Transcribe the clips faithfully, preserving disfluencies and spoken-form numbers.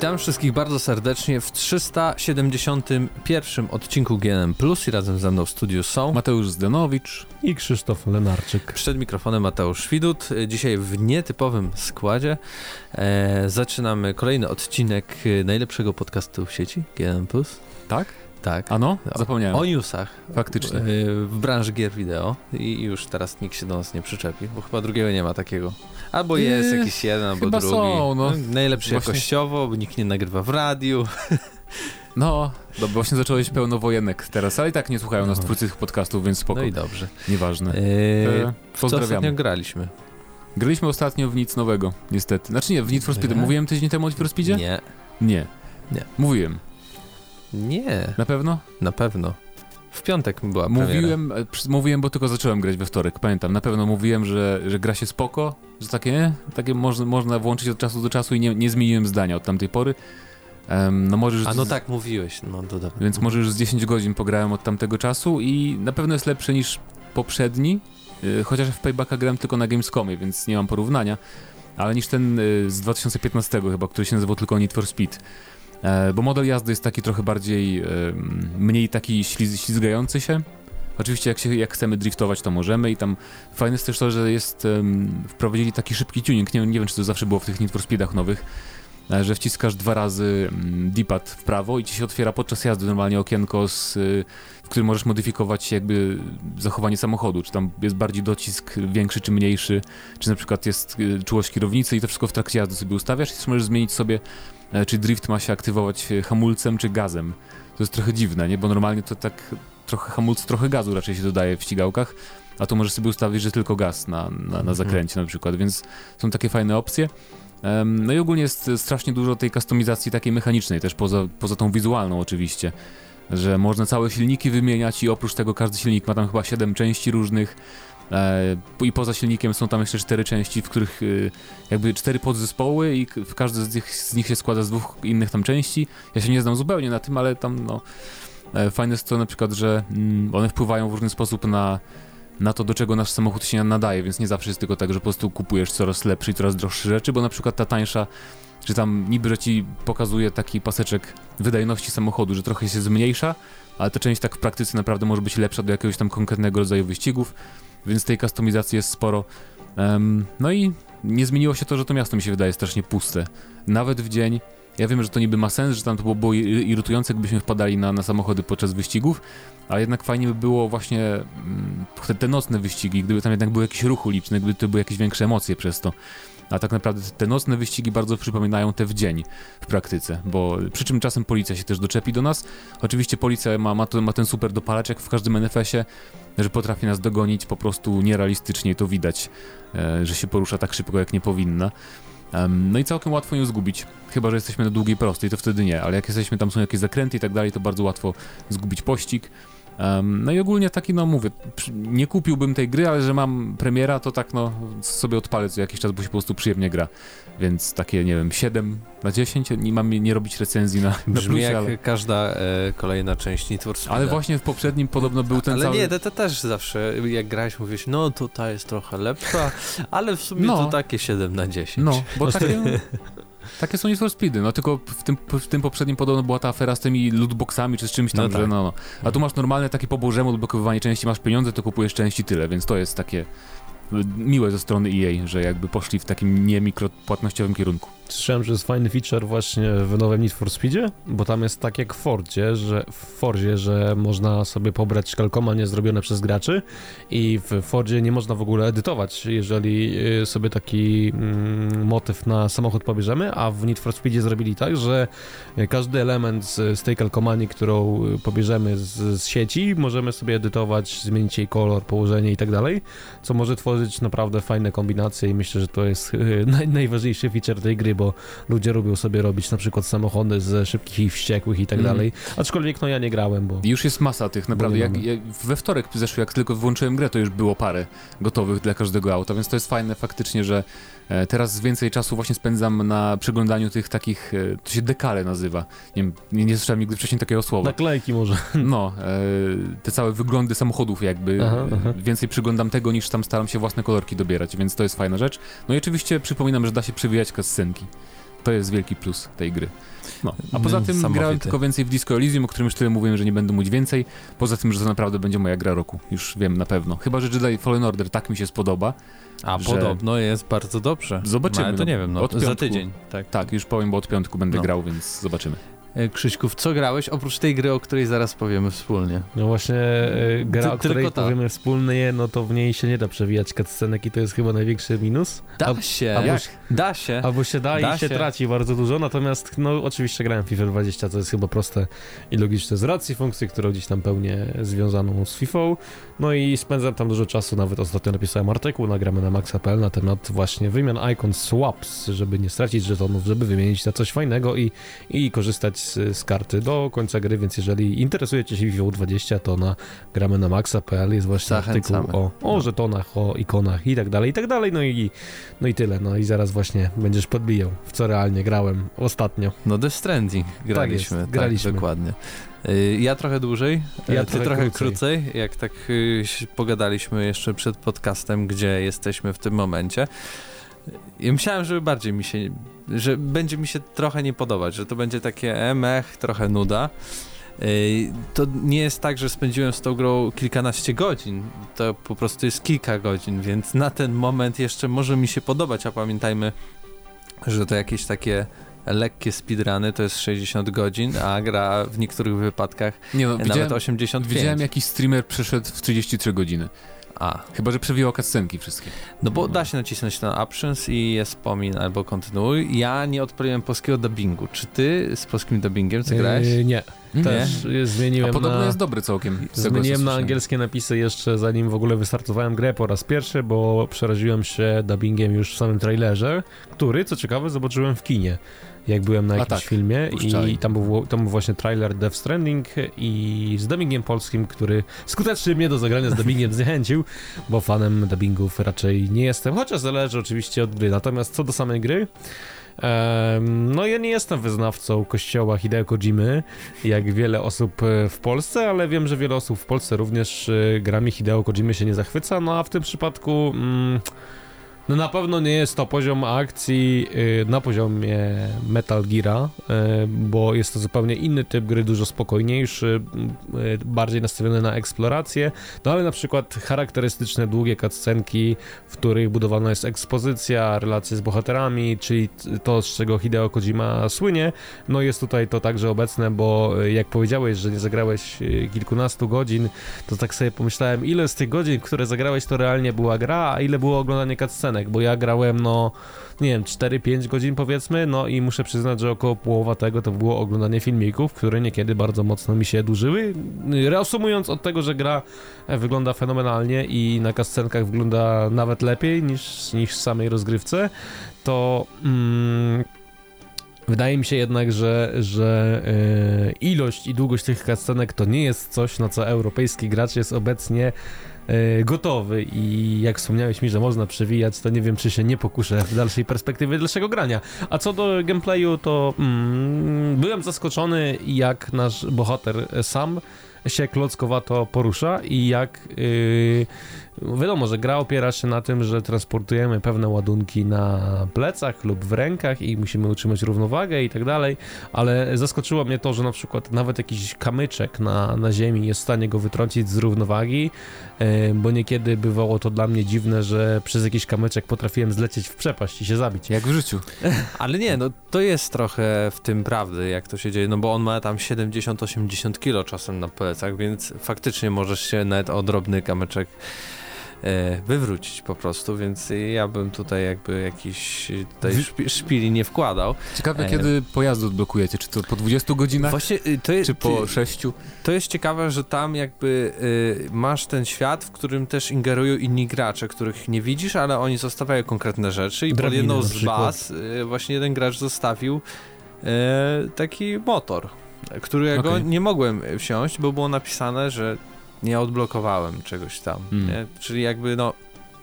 Witam wszystkich bardzo serdecznie w trzysta siedemdziesiątym pierwszym odcinku G N M Plus i razem ze mną w studiu są Mateusz Zdenowicz i Krzysztof Lenarczyk. Przed mikrofonem Mateusz Widut. Dzisiaj w nietypowym składzie e, zaczynamy kolejny odcinek najlepszego podcastu w sieci G N M Plus. Tak? Tak. A no? Zapomniałem. O newsach. Faktycznie. W, w branży gier wideo i już teraz nikt się do nas nie przyczepi, bo chyba drugiego nie ma takiego. Albo jest eee, jakiś jeden, albo chyba drugi. Są, no. Najlepszy właśnie... jakościowo, bo nikt nie nagrywa w radiu. No, bo właśnie zacząłeś pełno wojenek teraz, ale i tak nie słuchają nas twórcy tych podcastów, więc spoko. No i dobrze. Nieważne. Eee, e, pozdrawiamy. Co ostatnio graliśmy? Graliśmy ostatnio w nic nowego, niestety. Znaczy nie, w Need for Speed. Mówiłem tydzień temu o Need for Speedzie? Nie. Nie. Nie. Mówiłem. Nie. Na pewno? Na pewno. W piątek była mówiłem, premiera. Mówiłem, bo tylko zacząłem grać we wtorek, pamiętam. Na pewno mówiłem, że, że gra się spoko, że takie, takie można, można włączyć od czasu do czasu i nie, nie zmieniłem zdania od tamtej pory. Um, no może już A no z... tak, mówiłeś. No, to dobra. Więc może już z dziesięć godzin pograłem od tamtego czasu i na pewno jest lepszy niż poprzedni, yy, chociaż w Paybacka grałem tylko na Gamescomie, więc nie mam porównania, ale niż ten yy, z dwa tysiące piętnastego chyba, który się nazywał tylko Need for Speed. E, bo model jazdy jest taki trochę bardziej, e, mniej taki śliz, ślizgający się. Oczywiście jak, się, jak chcemy driftować, to możemy i tam fajne jest też to, że jest, e, wprowadzili taki szybki tuning, nie, nie wiem czy to zawsze było w tych Need for Speedach nowych, e, że wciskasz dwa razy D-pad w prawo i ci się otwiera podczas jazdy normalnie okienko, z, w którym możesz modyfikować jakby zachowanie samochodu, czy tam jest bardziej docisk większy czy mniejszy, czy na przykład jest czułość kierownicy i to wszystko w trakcie jazdy sobie ustawiasz i możesz zmienić sobie, czy drift ma się aktywować hamulcem, czy gazem. To jest trochę dziwne, nie? Bo normalnie to tak trochę hamulc, trochę gazu raczej się dodaje w ścigałkach, a tu możesz sobie ustawić, że tylko gaz na, na, na zakręcie na przykład, więc są takie fajne opcje. Um, no i ogólnie jest strasznie dużo tej kustomizacji takiej mechanicznej też, poza, poza tą wizualną oczywiście, że można całe silniki wymieniać i oprócz tego każdy silnik ma tam chyba siedem części różnych, i poza silnikiem są tam jeszcze cztery części, w których jakby cztery podzespoły i każdy z nich, z nich się składa z dwóch innych tam części. Ja się nie znam zupełnie na tym, ale tam no fajne jest to na przykład, że one wpływają w różny sposób na, na to, do czego nasz samochód się nadaje, więc nie zawsze jest tylko tak, że po prostu kupujesz coraz lepsze i coraz droższe rzeczy, bo na przykład ta tańsza, czy tam niby, że ci pokazuje taki paseczek wydajności samochodu, że trochę się zmniejsza, ale ta część tak w praktyce naprawdę może być lepsza do jakiegoś tam konkretnego rodzaju wyścigów. Więc tej kustomizacji jest sporo. Um, no i nie zmieniło się to, że to miasto mi się wydaje strasznie puste. Nawet w dzień, ja wiem, że to niby ma sens, że tam to było, było irytujące, gdybyśmy wpadali na, na samochody podczas wyścigów, a jednak fajnie by było właśnie mm, te, te nocne wyścigi, gdyby tam jednak był jakiś ruch uliczny, gdyby to były jakieś większe emocje przez to. A tak naprawdę te nocne wyścigi bardzo przypominają te w dzień w praktyce, bo przy czym czasem policja się też doczepi do nas. Oczywiście policja ma, ma, to, ma ten super dopalaczek w każdym N F S ie, że potrafi nas dogonić po prostu nierealistycznie, to widać, e, że się porusza tak szybko jak nie powinna. Um, no i całkiem łatwo ją zgubić, chyba że jesteśmy na długiej prostej, to wtedy nie, ale jak jesteśmy, tam są jakieś zakręty i tak dalej, to bardzo łatwo zgubić pościg. Um, no i ogólnie taki, no mówię, nie kupiłbym tej gry, ale że mam premiera, to tak no sobie odpalę co jakiś czas, bo się po prostu przyjemnie gra. Więc takie, nie wiem, siedem na dziesięć, nie mam nie robić recenzji na, na Brzmi plusie, jak ale... każda e, kolejna część Need for Speed. Ale właśnie w poprzednim podobno był ten ale cały... Ale nie, to, to też zawsze, jak grałeś, mówiłeś, no to ta jest trochę lepsza, ale w sumie no, to takie siedem na dziesięć. No, bo takie... Takie są Need for Speedy, no tylko w tym, w tym poprzednim podobno była ta afera z tymi lootboxami czy z czymś tam, no tak. że no, no. A tu masz normalne takie po bożemu odblokowywanie części, masz pieniądze, to kupujesz części tyle, więc to jest takie miłe ze strony E A, że jakby poszli w takim nie mikropłatnościowym kierunku. Słyszałem, że jest fajny feature właśnie w nowym Need for Speedzie, bo tam jest tak jak w Fordzie, że w Fordzie, że można sobie pobrać kalkomanie zrobione przez graczy i w Fordzie nie można w ogóle edytować, jeżeli sobie taki mm, motyw na samochód pobierzemy, a w Need for Speedzie zrobili tak, że każdy element z, z tej kalkomanii, którą pobierzemy z, z sieci, możemy sobie edytować, zmienić jej kolor, położenie i tak dalej, co może tworzyć naprawdę fajne kombinacje i myślę, że to jest naj, najważniejszy feature tej gry, bo ludzie lubią sobie robić na przykład samochody ze szybkich i wściekłych i tak mm. dalej. Aczkolwiek no ja nie grałem, bo... Już jest masa tych, naprawdę. Jak, jak we wtorek zeszły, jak tylko włączyłem grę, to już było parę gotowych dla każdego auta, więc to jest fajne faktycznie, że teraz więcej czasu właśnie spędzam na przeglądaniu tych takich, to się dekale nazywa. Nie wiem, nie, nie słyszałem nigdy wcześniej takiego słowa. Naklejki może. No, te całe wyglądy samochodów jakby. Aha, aha. Więcej przyglądam tego, niż tam staram się własne kolorki dobierać, więc to jest fajna rzecz. No i oczywiście przypominam, że da się przewijać kascenki. to jest wielki plus tej gry. No. A poza tym Samowite. Grałem tylko więcej w Disco Elysium, o którym już tyle mówiłem, że nie będę mówić więcej. Poza tym, że to naprawdę będzie moja gra roku. Już wiem na pewno. Chyba, że Jedi Fallen Order tak mi się spodoba. A że... podobno jest bardzo dobrze. Zobaczymy. No, ale to nie wiem, no. Od piątku, za tydzień. Tak. tak, już powiem, bo od piątku będę no. grał, więc zobaczymy. Krzyśku, w co grałeś oprócz tej gry, o której zaraz powiemy wspólnie? No właśnie, e, gra, Ty, o której powiemy wspólnie, no to w niej się nie da przewijać cutscenek i to jest chyba największy minus. Da Ab, się, albo, jak? Da się. Albo się da, da i się, się traci bardzo dużo, natomiast no oczywiście grałem w FIFA dwadzieścia, co jest chyba proste i logiczne z racji funkcji, którą gdzieś tam pełnię związaną z FIFA, no i spędzam tam dużo czasu, nawet ostatnio napisałem artykuł na gramy na maxa kropka p l na temat właśnie wymian icon swaps, żeby nie stracić żetonów, żeby wymienić na coś fajnego i, i korzystać Z, z karty do końca gry, więc jeżeli interesujecie się FIFA dwadzieścia, to na gramy na maxa kropka p l jest właśnie Zachęcamy. artykuł o, o no. żetonach, o ikonach i tak dalej, i tak dalej, no i, no i tyle. No i zaraz właśnie będziesz podbijał, w co realnie grałem ostatnio. No Death Stranding graliśmy, tak, jest, graliśmy. Tak, dokładnie. Ja trochę dłużej, ja ty trochę, trochę krócej. krócej, jak tak pogadaliśmy jeszcze przed podcastem, gdzie jesteśmy w tym momencie. Ja myślałem, że bardziej mi się, że będzie mi się trochę nie podobać, że to będzie takie mech, trochę nuda. To nie jest tak, że spędziłem z tą grą kilkanaście godzin, to po prostu jest kilka godzin, więc na ten moment jeszcze może mi się podobać, a pamiętajmy, że to jakieś takie lekkie speedruny to jest sześćdziesiąt godzin, a gra w niektórych wypadkach nie, no, nawet osiemdziesiąt pięć. Widziałem, jakiś streamer przeszedł w trzydzieści trzy godziny. A. Chyba, że przewijał cutscenki wszystkie. No bo da się nacisnąć na options i jest pomin albo kontynuuj. Ja nie odpaliłem polskiego dubbingu. Czy ty z polskim dubbingiem co grałeś? Yy, nie. Też nie? zmieniłem A podobno na... jest dobry całkiem. Zmieniłem na angielskie napisy jeszcze zanim w ogóle wystartowałem grę po raz pierwszy, bo przeraziłem się dubbingiem już w samym trailerze, który, co ciekawe, zobaczyłem w kinie. Jak byłem na jakimś tak, filmie puszczali. I tam był, tam był właśnie trailer Death Stranding i z dubbingiem polskim, który skutecznie mnie do zagrania z dubbingiem zniechęcił, bo fanem dubbingów raczej nie jestem, chociaż zależy oczywiście od gry. Natomiast co do samej gry, um, no ja nie jestem wyznawcą kościoła Hideo Kojimy, jak wiele osób w Polsce, ale wiem, że wiele osób w Polsce również grami Hideo Kojimy się nie zachwyca, no a w tym przypadku... Mm, No na pewno nie jest to poziom akcji yy, na poziomie Metal Geara, yy, bo jest to zupełnie inny typ gry, dużo spokojniejszy, yy, bardziej nastawiony na eksplorację, no ale na przykład charakterystyczne długie cutscenki, w których budowana jest ekspozycja, relacje z bohaterami, czyli to, z czego Hideo Kojima słynie, no jest tutaj to także obecne, bo jak powiedziałeś, że nie zagrałeś kilkunastu godzin, to tak sobie pomyślałem, ile z tych godzin, które zagrałeś, to realnie była gra, a ile było oglądanie cutscenek, bo ja grałem, no nie wiem, cztery pięć godzin powiedzmy, no i muszę przyznać, że około połowa tego to było oglądanie filmików, które niekiedy bardzo mocno mi się dłużyły. Reasumując od tego, że gra wygląda fenomenalnie i na cutscenkach wygląda nawet lepiej niż, niż w samej rozgrywce, to... Mm, wydaje mi się jednak, że, że yy, ilość i długość tych cutscenek to nie jest coś, na co europejski gracz jest obecnie yy, gotowy i jak wspomniałeś mi, że można przewijać, to nie wiem, czy się nie pokuszę w dalszej perspektywie dalszego grania. A co do gameplayu, to mm, byłem zaskoczony, jak nasz bohater sam się klockowato porusza i jak yy, wiadomo, że gra opiera się na tym, że transportujemy pewne ładunki na plecach lub w rękach i musimy utrzymać równowagę i tak dalej, ale zaskoczyło mnie to, że na przykład nawet jakiś kamyczek na, na ziemi jest w stanie go wytrącić z równowagi, yy, bo niekiedy bywało to dla mnie dziwne, że przez jakiś kamyczek potrafiłem zlecieć w przepaść i się zabić. Jak w życiu. Ale nie, no to jest trochę w tym prawdy, jak to się dzieje, no bo on ma tam siedemdziesiąt osiemdziesiąt kilo czasem na plecach, więc faktycznie możesz się nawet o drobny kamyczek wywrócić po prostu, więc ja bym tutaj jakby jakiś tutaj szpili nie wkładał. Ciekawe, kiedy pojazd odblokujecie, czy to po dwudziestu godzinach, właśnie, to je, czy po sześciu? To jest ciekawe, że tam jakby y, masz ten świat, w którym też ingerują inni gracze, których nie widzisz, ale oni zostawiają konkretne rzeczy i pod jedną z baz y, właśnie jeden gracz zostawił y, taki motor, którego okay. nie mogłem wsiąść, bo było napisane, że nie odblokowałem czegoś tam, mm. nie? Czyli jakby no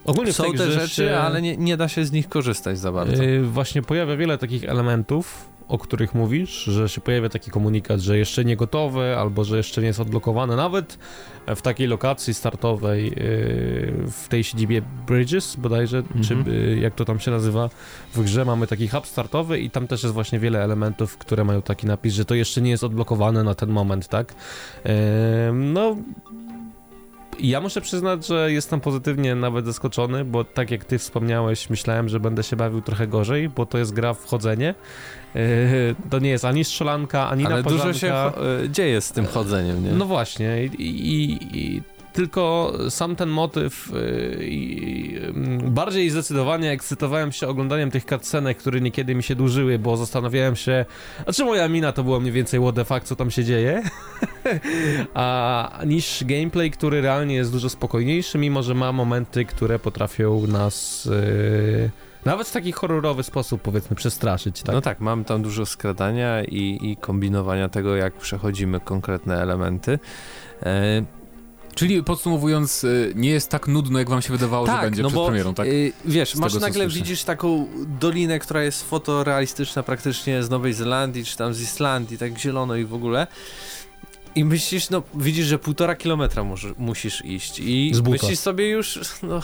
ogólnie są te rzeczy, się... ale nie, nie da się z nich korzystać za bardzo. Yy, właśnie pojawia wiele takich elementów, o których mówisz, że się pojawia taki komunikat, że jeszcze nie gotowe albo że jeszcze nie jest odblokowane, nawet w takiej lokacji startowej w tej siedzibie Bridges bodajże, mhm. czy jak to tam się nazywa w grze, mamy taki hub startowy i tam też jest właśnie wiele elementów, które mają taki napis, że to jeszcze nie jest odblokowane na ten moment, tak? No... Ja muszę przyznać, że jestem pozytywnie nawet zaskoczony, bo tak jak ty wspomniałeś, myślałem, że będę się bawił trochę gorzej, bo to jest gra w chodzenie. Yy, to nie jest ani strzelanka, ani naparzanka. Ale dużo się cho- dzieje z tym chodzeniem, nie? No właśnie. I, i, i tylko sam ten motyw yy, bardziej zdecydowanie ekscytowałem się oglądaniem tych cutscenek, które niekiedy mi się dłużyły, bo zastanawiałem się, a czy moja mina to było mniej więcej what the fuck, co tam się dzieje? A niż gameplay, który realnie jest dużo spokojniejszy, mimo że ma momenty, które potrafią nas yy, nawet w taki horrorowy sposób, powiedzmy, przestraszyć. Tak? No tak, mamy tam dużo skradania i, i kombinowania tego, jak przechodzimy konkretne elementy. Yy. Czyli podsumowując, nie jest tak nudno, jak wam się wydawało, tak, że będzie no przed bo, premierą, tak? Yy, wiesz, z masz tego, nagle słyszę. Widzisz taką dolinę, która jest fotorealistyczna praktycznie z Nowej Zelandii, czy tam z Islandii, tak zielono i w ogóle. I myślisz, no widzisz, że półtora kilometra może, musisz iść i myślisz sobie już, no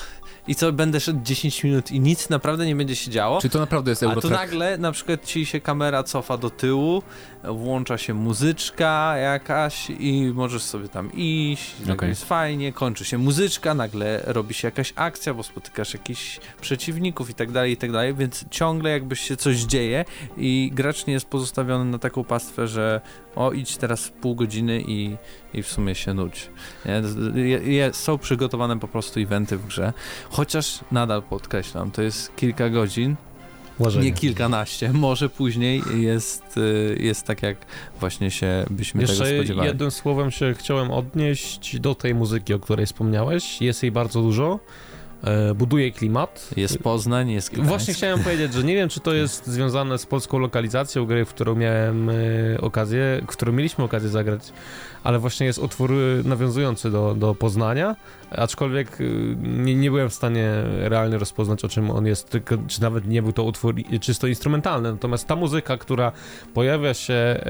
i co, będę szedł dziesięć minut i nic naprawdę nie będzie się działo. Czy to naprawdę jest Eurotrack? A tu nagle na przykład ci się kamera cofa do tyłu, włącza się muzyczka jakaś i możesz sobie tam iść, okay. Jest fajnie, kończy się muzyczka, nagle robi się jakaś akcja, bo spotykasz jakichś przeciwników i tak dalej, i tak dalej, więc ciągle jakby się coś dzieje i gracz nie jest pozostawiony na taką pastwę, że o, idź teraz pół godziny i, i w sumie się nudź. Są przygotowane po prostu eventy w grze, chociaż nadal podkreślam, to jest kilka godzin, Łażenie. nie kilkanaście, może później jest, jest tak, jak właśnie się byśmy Jeszcze tego spodziewali. Jednym słowem się chciałem odnieść do tej muzyki, o której wspomniałeś, jest jej bardzo dużo. Buduje klimat. Jest Poznań, jest Gdańsk. Właśnie chciałem powiedzieć, że nie wiem, czy to jest związane z polską lokalizacją gry, w którą miałem okazję, którą mieliśmy okazję zagrać, ale właśnie jest utwór nawiązujący do, do Poznania, aczkolwiek nie, nie byłem w stanie realnie rozpoznać, o czym on jest, tylko, czy nawet nie był to utwór czysto instrumentalny, natomiast ta muzyka, która pojawia się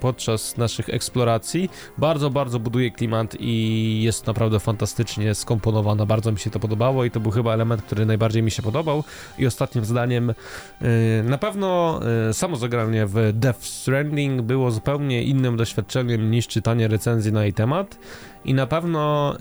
podczas naszych eksploracji, bardzo, bardzo buduje klimat i jest naprawdę fantastycznie skomponowana, bardzo mi się to podobało i to był chyba element, który najbardziej mi się podobał. I ostatnim zdaniem yy, na pewno yy, samo zagranie w Death Stranding było zupełnie innym doświadczeniem niż czytanie recenzji na jej temat i na pewno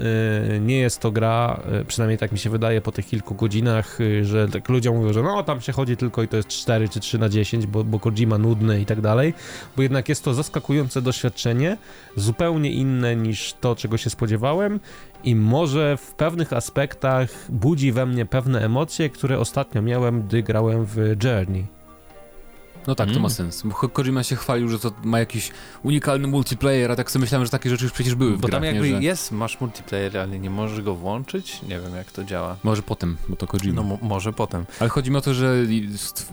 yy, nie jest to gra, yy, przynajmniej tak mi się wydaje po tych kilku godzinach, yy, że tak ludzie mówią, że no tam się chodzi tylko i to jest cztery czy trzy na dziesięć, bo, bo Kojima nudny i tak dalej, bo jednak jest to zaskakujące doświadczenie, zupełnie inne niż to, czego się spodziewałem. I może w pewnych aspektach budzi we mnie pewne emocje, które ostatnio miałem, gdy grałem w Journey. No tak, mm. to ma sens. Bo Kojima się chwalił, że to ma jakiś unikalny multiplayer, a tak sobie myślałem, że takie rzeczy już przecież były w bo grach. Bo tam jakby nie, że... jest, masz multiplayer, ale nie możesz go włączyć? Nie wiem, jak to działa. Może potem, bo to Kojima. No m- może potem. Ale chodzi mi o to, że...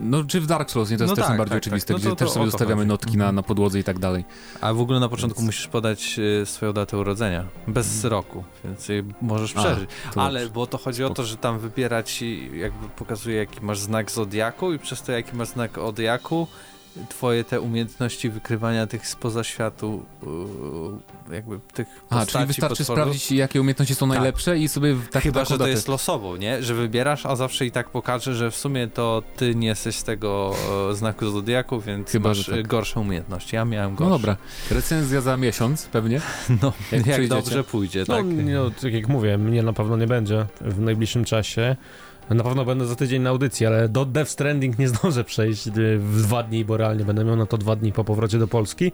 No czy w Dark Souls, nie? To jest no też tak, najbardziej tak, oczywiste, tak. No gdzie to, to też sobie zostawiamy chodzi. notki na, na podłodze i tak dalej. A w ogóle na początku więc... musisz podać y, swoją datę urodzenia. Bez mm. roku, więc możesz przeżyć. A, ale dobrze. Bo to chodzi o to, że tam wybiera ci, jakby pokazuje, jaki masz znak zodiaku i przez to, jaki masz znak zodiaku, twoje te umiejętności wykrywania tych spoza światu jakby tych postaci. A, czyli wystarczy potworów. Sprawdzić, jakie umiejętności są najlepsze tak. i sobie... Tak, chyba, że to jest losowo, nie? Że wybierasz, a zawsze i tak pokaże, że w sumie to ty nie jesteś z tego e, znaku zodiaku, więc chyba, masz tak. gorsze umiejętności. Ja miałem gorsze. No dobra, recenzja za miesiąc pewnie. No, jak, jak dobrze pójdzie, tak? No, no, tak jak mówię, mnie na pewno nie będzie w najbliższym czasie. Na pewno będę za tydzień na audycji, ale do Death Stranding nie zdążę przejść w dwa dni, bo realnie będę miał na to dwa dni po powrocie do Polski,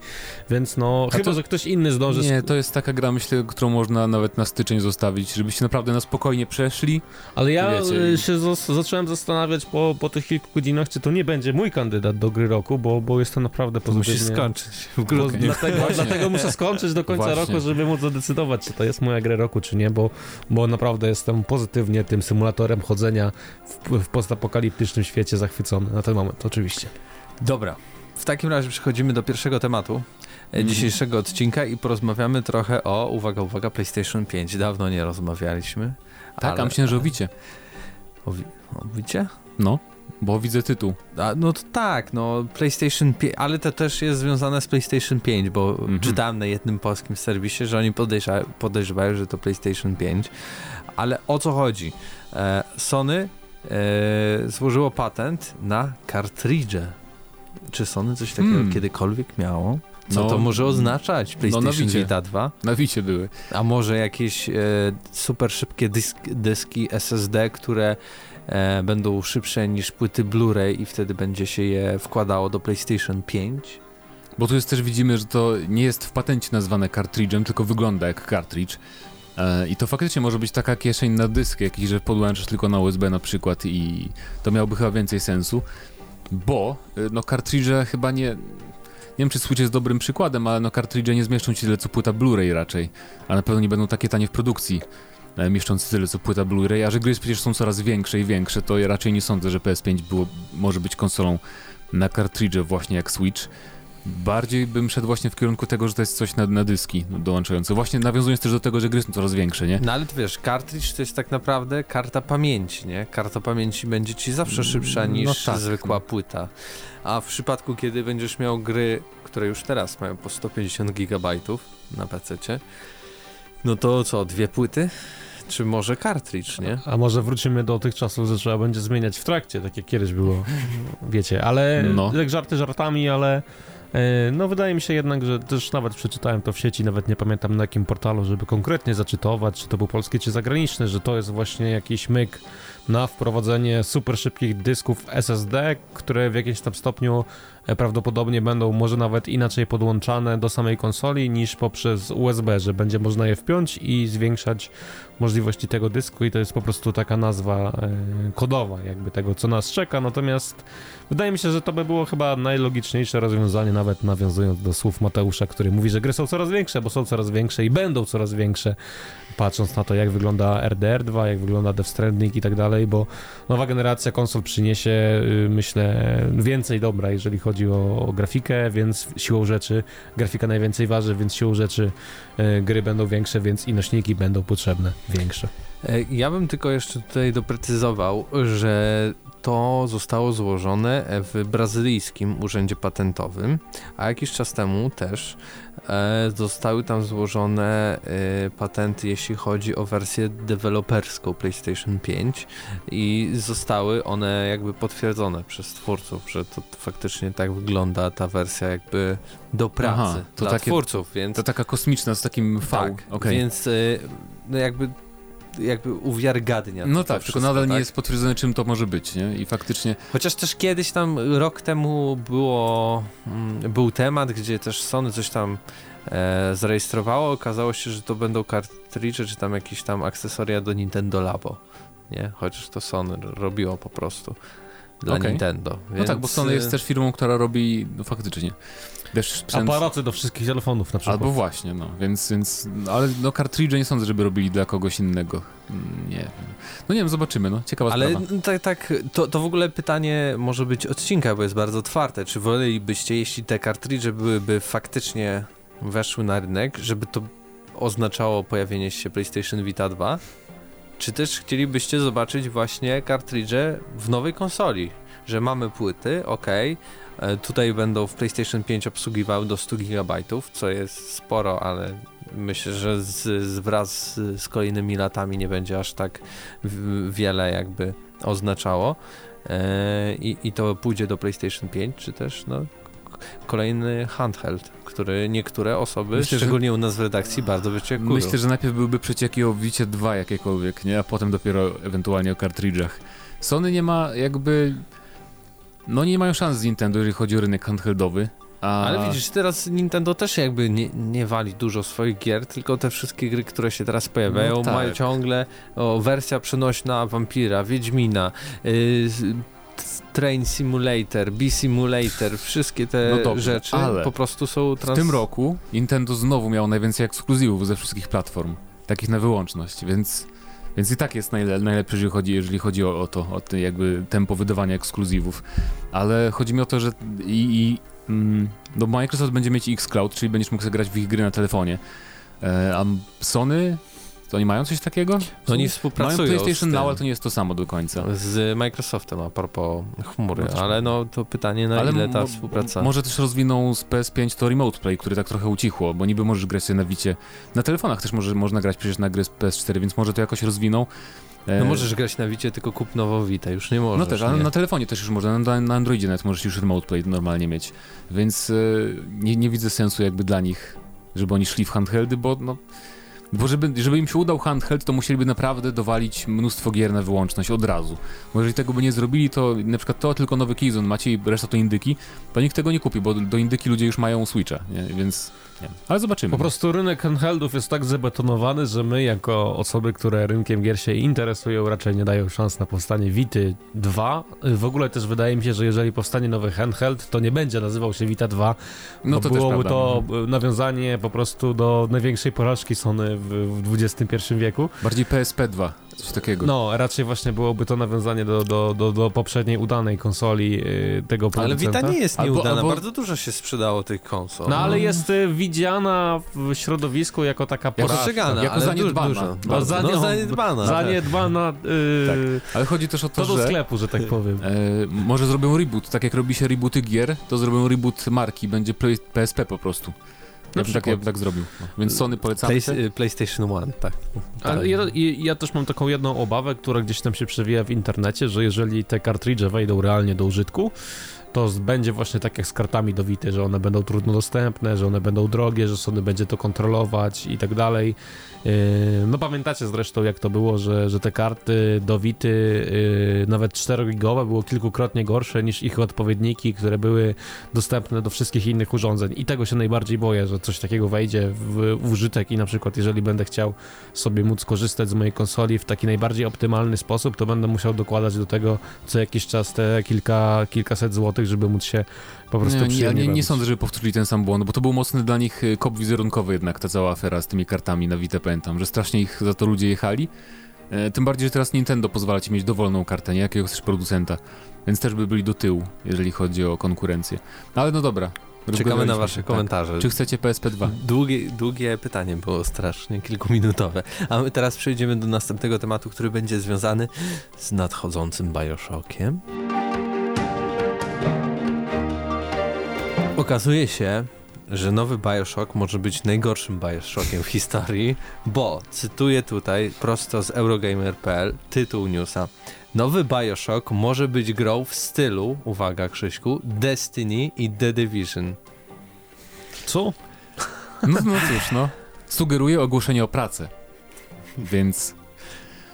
więc no A chyba, to, że ktoś inny zdąży... Nie, to jest taka gra, myślę, którą można nawet na styczeń zostawić, żebyście naprawdę na spokojnie przeszli. Ale ja wiecie, się zas- zacząłem zastanawiać po, po tych kilku godzinach, czy to nie będzie mój kandydat do gry roku, bo, bo jestem naprawdę pozytywnie... Musisz skończyć. Gru- okay. dlatego, dlatego muszę skończyć do końca Właśnie. roku, żeby móc zadecydować, czy to jest moja gra roku, czy nie, bo, bo naprawdę jestem pozytywnie tym symulatorem chodzenia W, w postapokaliptycznym świecie zachwycony na ten moment, oczywiście. Dobra, w takim razie przechodzimy do pierwszego tematu mm. dzisiejszego odcinka i porozmawiamy trochę o, uwaga, uwaga, PlayStation pięć. Dawno nie rozmawialiśmy. Tak, ale, a myślę, że owicie. Owi- owicie? No. Bo widzę tytuł. A, no to tak, no PlayStation pięć, ale to też jest związane z PlayStation pięć, bo mhm. czytałem na jednym polskim serwisie, że oni podejrza, podejrzewają, że to PlayStation pięć. Ale o co chodzi? E, Sony e, złożyło patent na kartridże. Czy Sony coś takiego hmm. kiedykolwiek miało? Co no, to może oznaczać? PlayStation no Vita dwa? Na Vicie były. A może jakieś e, super szybkie dysk, dyski S S D, które e, będą szybsze niż płyty Blu-ray i wtedy będzie się je wkładało do PlayStation pięć? Bo tu jest też widzimy, że to nie jest w patencie nazwane kartridżem, tylko wygląda jak kartridż. E, I to faktycznie może być taka kieszeń na dysk jakiś, że podłączasz tylko na U S B na przykład i to miałoby chyba więcej sensu, bo no kartridże chyba nie... Nie wiem, czy Switch jest dobrym przykładem, ale no kartridże nie zmieszczą się tyle co płyta Blu-ray raczej, a na pewno nie będą takie tanie w produkcji, e, mieszczące tyle co płyta Blu-ray, a że gry przecież są coraz większe i większe, to ja raczej nie sądzę, że P S pięć było, może być konsolą na kartridże właśnie jak Switch. Bardziej bym szedł właśnie w kierunku tego, że to jest coś na, na dyski dołączające. Właśnie nawiązując też do tego, że gry są coraz większe, nie? No ale to wiesz, kartridż to jest tak naprawdę karta pamięci, nie? Karta pamięci będzie ci zawsze szybsza niż no tak, zwykła no. płyta. A w przypadku, kiedy będziesz miał gry, które już teraz mają po sto pięćdziesiąt gigabajtów na pececie, no to co, dwie płyty? Czy może kartridż, nie? A, a może wrócimy do tych czasów, że trzeba będzie zmieniać w trakcie, tak jak kiedyś było, wiecie, ale no. jak żarty żartami, ale... No wydaje mi się jednak, że też nawet przeczytałem to w sieci, nawet nie pamiętam na jakim portalu, żeby konkretnie zacytować, czy to był polski, czy zagraniczny, że to jest właśnie jakiś myk na wprowadzenie super szybkich dysków S S D, które w jakimś tam stopniu prawdopodobnie będą może nawet inaczej podłączane do samej konsoli niż poprzez U S B, że będzie można je wpiąć i zwiększać możliwości tego dysku i to jest po prostu taka nazwa kodowa jakby tego, co nas czeka, natomiast wydaje mi się, że to by było chyba najlogiczniejsze rozwiązanie, nawet nawiązując do słów Mateusza, który mówi, że gry są coraz większe, bo są coraz większe i będą coraz większe, patrząc na to, jak wygląda R D R dwa, jak wygląda Death Stranding i tak dalej, bo nowa generacja konsol przyniesie, myślę, więcej dobra, jeżeli chodzi o, o grafikę, więc siłą rzeczy grafika najwięcej waży, więc siłą rzeczy y, gry będą większe, więc i nośniki będą potrzebne większe. Ja bym tylko jeszcze tutaj doprecyzował, że to zostało złożone w brazylijskim urzędzie patentowym, a jakiś czas temu też e, zostały tam złożone e, patenty, jeśli chodzi o wersję deweloperską PlayStation pięć i zostały one jakby potwierdzone przez twórców, że to faktycznie tak wygląda ta wersja jakby do pracy. Aha, to dla takie, twórców. Więc... To taka kosmiczna z takim V. Tak, okay. Więc e, no jakby jakby uwiarygadnia. No tak, wszystko, tylko nadal tak? nie jest potwierdzone, czym to może być, nie? I faktycznie... Chociaż też kiedyś tam, rok temu było, był temat, gdzie też Sony coś tam e, zarejestrowało, okazało się, że to będą kartridże, czy tam jakieś tam akcesoria do Nintendo Labo, nie? Chociaż to Sony robiło po prostu dla okay. Nintendo. Więc... No tak, bo Sony jest też firmą, która robi no, faktycznie wiesz, sprzęt... aparaty do wszystkich telefonów na przykład. Albo właśnie, no, więc, więc ale no kartridże nie sądzę, żeby robili dla kogoś innego. Nie wiem. No nie wiem, zobaczymy, no, ciekawa ale sprawa. Ale tak, tak, to, to w ogóle pytanie może być odcinka, bo jest bardzo otwarte. Czy wolelibyście, jeśli te kartridże byłyby faktycznie weszły na rynek, żeby to oznaczało pojawienie się PlayStation Vita dwa? Czy też chcielibyście zobaczyć właśnie kartridże w nowej konsoli? Że mamy płyty, okej, okay. Tutaj będą w PlayStation pięć obsługiwały do sto gigabajtów, co jest sporo, ale myślę, że z, z wraz z, z kolejnymi latami nie będzie aż tak w, wiele jakby oznaczało eee, i, i to pójdzie do PlayStation pięć, czy też no, kolejny handheld, który niektóre osoby, myślę, szczególnie że... u nas w redakcji, bardzo wyczekują. Myślę, że najpierw byłyby przecieki o Vicie dwa jakiekolwiek, nie? A potem dopiero ewentualnie o kartridżach. Sony nie ma jakby... No nie mają szans z Nintendo, jeżeli chodzi o rynek handheldowy. A... Ale widzisz, teraz Nintendo też jakby nie, nie wali dużo swoich gier, tylko te wszystkie gry, które się teraz pojawiają, no tak. mają ciągle o, wersja przenośna Wampira, Wiedźmina, y, Train Simulator, Bee Simulator, wszystkie te no dobrze, rzeczy po prostu są... Trans... W tym roku Nintendo znowu miało najwięcej ekskluzywów ze wszystkich platform, takich na wyłączność, więc... Więc i tak jest najle- najlepsze, jeżeli chodzi, jeżeli chodzi o, o to, o te jakby tempo wydawania ekskluzywów. Ale chodzi mi o to, że i, i, mm, no Microsoft będzie mieć xCloud, czyli będziesz mógł grać w ich gry na telefonie. E, a Sony To oni mają coś takiego? No oni współpracują. Mają PlayStation Now, ale to nie jest to samo do końca. Z Microsoftem a propos chmury, no, ale no to pytanie na ale ile ta m- współpraca... Może też rozwiną z P S pięć to Remote Play, który tak trochę ucichło, bo niby możesz grać sobie na Wicie. Na telefonach też może, można grać przecież na gry z P S cztery, więc może to jakoś rozwiną. No możesz grać na Wicie, tylko kup nową Witę, już nie możesz. No też, ale na telefonie też już można, na, na Androidzie nawet możesz już Remote Play normalnie mieć, więc yy, nie, nie widzę sensu jakby dla nich, żeby oni szli w handheldy, bo no... Bo żeby, żeby im się udał handheld, to musieliby naprawdę dowalić mnóstwo gier na wyłączność od razu. Bo jeżeli tego by nie zrobili, to na przykład to tylko nowy Killzone macie i reszta to indyki, to nikt tego nie kupi, bo do indyki ludzie już mają Switcha, nie? Więc nie. Ale zobaczymy. Po prostu rynek handheldów jest tak zabetonowany, że my jako osoby, które rynkiem gier się interesują, raczej nie dają szans na powstanie Vity dwa. W ogóle też wydaje mi się, że jeżeli powstanie nowy handheld, to nie będzie nazywał się Vita dwa, no to byłoby to nawiązanie po prostu do największej porażki Sony w dwudziestym pierwszym wieku. Bardziej P S P dwa, coś takiego. No, raczej właśnie byłoby to nawiązanie do, do, do, do poprzedniej udanej konsoli yy, tego producenta. Ale Vita nie jest nieudana, albo, albo... bardzo dużo się sprzedało tych konsol. No, ale jest y, widziana w środowisku jako taka porażka. Jako, jako zaniedbana. Dużo. No, zaniedbana. Zaniedbana. zaniedbana yy, tak. Ale chodzi też o to, to że... do sklepu, że tak powiem. Yy, może zrobią reboot, tak jak robi się rebooty gier, to zrobią reboot marki, będzie play, P S P po prostu. Ja bym, tak, ja bym tak zrobił. Więc Sony polecam. Play, PlayStation jeden, tak. Ale ja, ja też mam taką jedną obawę, która gdzieś tam się przewija w internecie, że jeżeli te kartridże wejdą realnie do użytku, to będzie właśnie tak jak z kartami do Vity, że one będą trudno dostępne, że one będą drogie, że Sony będzie to kontrolować i tak dalej. No pamiętacie zresztą jak to było, że, że te karty do Vity nawet czterogigowe było kilkukrotnie gorsze niż ich odpowiedniki, które były dostępne do wszystkich innych urządzeń i tego się najbardziej boję, że coś takiego wejdzie w użytek i na przykład jeżeli będę chciał sobie móc korzystać z mojej konsoli w taki najbardziej optymalny sposób, to będę musiał dokładać do tego co jakiś czas te kilka, kilkaset złotych, żeby móc się po prostu nie, przyjemnie nie, nie, nie sądzę, żeby powtórzyli ten sam błąd, bo to był mocny dla nich kop wizerunkowy jednak, ta cała afera z tymi kartami na Vita, pamiętam, że strasznie ich za to ludzie jechali. E, tym bardziej, że teraz Nintendo pozwala ci mieć dowolną kartę, nie jakiegoś też producenta, więc też by byli do tyłu, jeżeli chodzi o konkurencję. Ale no dobra. Czekamy na wasze komentarze. Tak. Czy chcecie P S P dwa? Długie, długie pytanie było strasznie, kilkuminutowe. A my teraz przejdziemy do następnego tematu, który będzie związany z nadchodzącym Bioshockiem. Okazuje się, że nowy Bioshock może być najgorszym Bioshockiem w historii, bo, cytuję tutaj prosto z Eurogamer kropka p l, tytuł newsa. Nowy Bioshock może być grą w stylu, uwaga Krzyśku, Destiny i The Division. Co? No, no cóż, no. Sugeruje ogłoszenie o pracę, więc...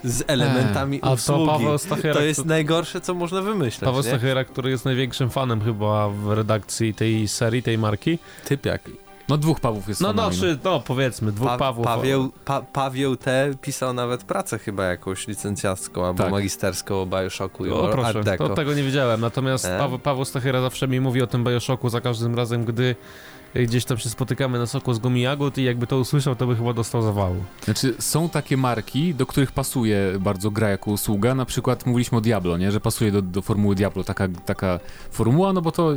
z elementami eee, usługi. A to, Paweł Stachera, to jest najgorsze, co można wymyśleć. Paweł Stachera, który jest największym fanem chyba w redakcji tej serii, tej marki. Typiak. No dwóch Pawłów jest fanami. No, no, czy, no powiedzmy, dwóch pa- Pawłów. Paweł, pa- Paweł T. pisał nawet pracę chyba jakąś licencjacką albo tak. magisterską o Bioshocku i o, o proszę, Art Deco. To, tego nie wiedziałem, natomiast e? Paweł, Paweł Stachera zawsze mi mówi o tym Bioshocku za każdym razem, gdy gdzieś tam się spotykamy na soku z gumi jagód i jakby to usłyszał, to by chyba dostał zawału. Znaczy, są takie marki, do których pasuje bardzo gra jako usługa, na przykład mówiliśmy o Diablo, nie? Że pasuje do, do formuły Diablo taka, taka formuła, no bo to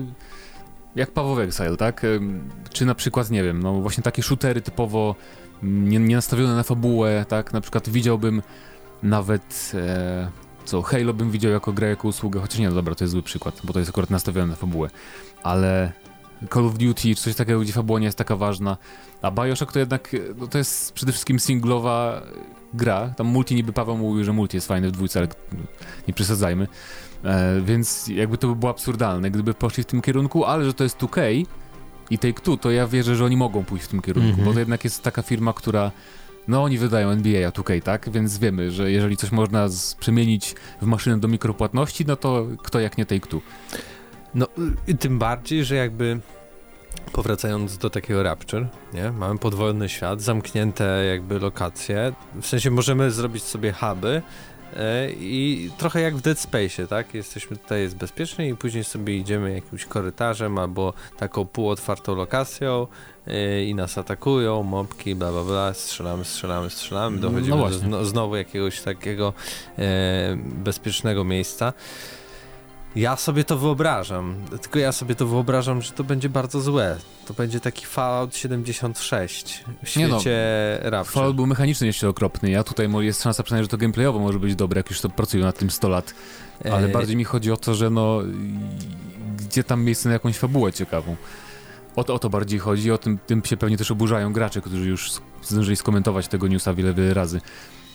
jak Paweł Exile, tak? Czy na przykład, nie wiem, no właśnie takie shootery typowo nie, nie nastawione na fabułę, tak? Na przykład widziałbym nawet... E... Co, Halo bym widział jako grę, jako usługę, chociaż nie, no dobra, to jest zły przykład, bo to jest akurat nastawione na fabułę, ale... Call of Duty, czy coś takiego, gdzie fabuła nie jest taka ważna, a Bioshock to jednak, no to jest przede wszystkim singlowa gra, tam multi niby Paweł mówił, że multi jest fajny w dwójce, ale nie przesadzajmy, e, więc jakby to by było absurdalne, gdyby poszli w tym kierunku, ale że to jest dwa K i Take-Two, to ja wierzę, że oni mogą pójść w tym kierunku, mm-hmm. bo to jednak jest taka firma, która, no oni wydają N B A, a dwa K, tak, więc wiemy, że jeżeli coś można z, przemienić w maszynę do mikropłatności, no to kto jak nie Take-Two. No, tym bardziej, że jakby powracając do takiego Rapture, nie? Mamy podwodny świat, zamknięte jakby lokacje, w sensie możemy zrobić sobie huby yy, i trochę jak w Dead Space'ie, tak? Jesteśmy tutaj, jest bezpiecznie i później sobie idziemy jakimś korytarzem albo taką półotwartą lokacją yy, i nas atakują, mobki, bla bla bla, strzelamy, strzelamy, strzelamy, dochodzimy no do zno, znowu jakiegoś takiego yy, bezpiecznego miejsca. Ja sobie to wyobrażam, tylko ja sobie to wyobrażam, że to będzie bardzo złe. To będzie taki Fallout siedemdziesiąt sześć w świecie no, Rapture. Fallout był mechanicznie jeszcze okropny, ja tutaj jest szansa przynajmniej, że to gameplayowo może być dobre, jak już to pracują nad tym sto lat. Ale e... bardziej mi chodzi o to, że no, gdzie tam miejsce na jakąś fabułę ciekawą. O to, o to bardziej chodzi, o tym, tym się pewnie też oburzają gracze, którzy już zdążyli skomentować tego newsa wiele, wiele razy.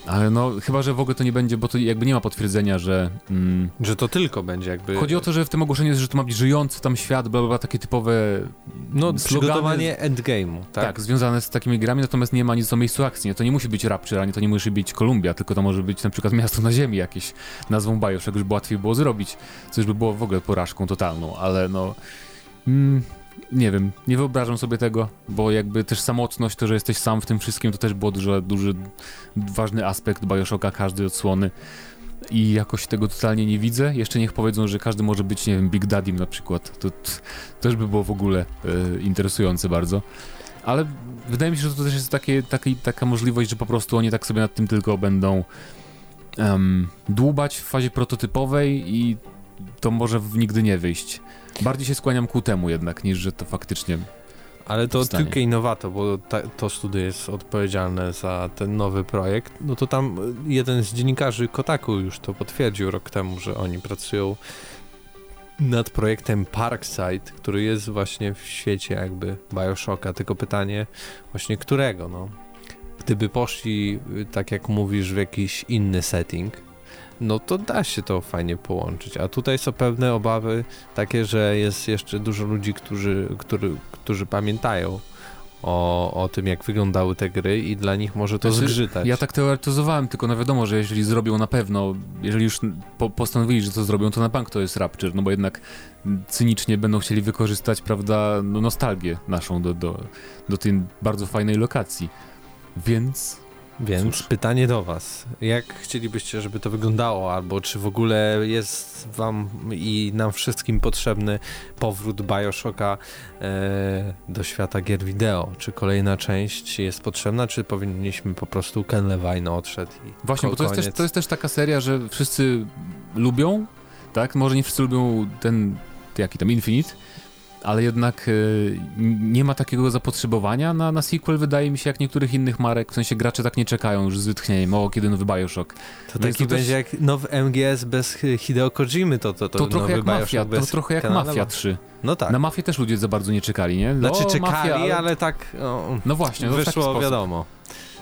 Ale no, chyba że w ogóle to nie będzie, bo to jakby nie ma potwierdzenia, że... Mm, że to tylko będzie jakby... Chodzi o to, że w tym ogłoszeniu jest, że to ma być żyjący tam świat, bla, bla, bla, takie typowe... No, przygotowanie endgame'u, tak? Tak, związane z takimi grami, natomiast nie ma nic o miejscu akcji. To nie musi być Rapture, ani to nie musi być Kolumbia, tylko to może być na przykład miasto na ziemi jakieś nazwą Bioshock, żeby łatwiej było zrobić, co już by było w ogóle porażką totalną, ale no... Mm, nie wiem, nie wyobrażam sobie tego, bo jakby też samotność, to, że jesteś sam w tym wszystkim, to też był duży, duży ważny aspekt Bioshocka każdej odsłony i jakoś tego totalnie nie widzę. Jeszcze niech powiedzą, że każdy może być, nie wiem, Big Daddy'm na przykład, to też by było w ogóle e, interesujące bardzo. Ale wydaje mi się, że to też jest takie, taki, taka możliwość, że po prostu oni tak sobie nad tym tylko będą um, dłubać w fazie prototypowej i to może nigdy nie wyjść. Bardziej się skłaniam ku temu jednak, niż że to faktycznie... Ale to tylko Innovato, bo ta, to studio jest odpowiedzialne za ten nowy projekt. No to tam jeden z dziennikarzy Kotaku już to potwierdził rok temu, że oni pracują nad projektem Parkside, który jest właśnie w świecie jakby Bioshocka. Tylko pytanie właśnie którego, no. Gdyby poszli, tak jak mówisz, w jakiś inny setting, no to da się to fajnie połączyć, a tutaj są pewne obawy takie, że jest jeszcze dużo ludzi, którzy, który, którzy pamiętają o, o tym, jak wyglądały te gry i dla nich może to znaczy, zgrzytać. Ja tak teoretyzowałem, tylko no wiadomo, że jeżeli zrobią na pewno, jeżeli już po, postanowili, że to zrobią, to na bank to jest Rapture, no bo jednak cynicznie będą chcieli wykorzystać, prawda, no nostalgię naszą do, do, do tej bardzo fajnej lokacji, więc... Więc Cóż. pytanie do was, jak chcielibyście, żeby to wyglądało, albo czy w ogóle jest wam i nam wszystkim potrzebny powrót Bioshocka e, do świata gier wideo? Czy kolejna część jest potrzebna, czy powinniśmy po prostu Ken Levine odszedł? I Właśnie, ko- bo to jest, też, to jest też taka seria, że wszyscy lubią, tak? Może nie wszyscy lubią ten, jaki tam, Infinite, ale jednak y, nie ma takiego zapotrzebowania na, na sequel, wydaje mi się, jak niektórych innych marek, w sensie gracze tak nie czekają już z wytchnieniem, o, kiedy nowy Bioshock. To Więc taki to będzie też... jak nowy M G S bez Hideo Kojimy, to, to, to, to trochę jak Mafia, to trochę jak Mafia Labo. trzy. No tak. Na Mafię też ludzie za bardzo nie czekali, nie? No, znaczy czekali, mafia, ale... ale tak no, no właśnie, no wyszło wiadomo,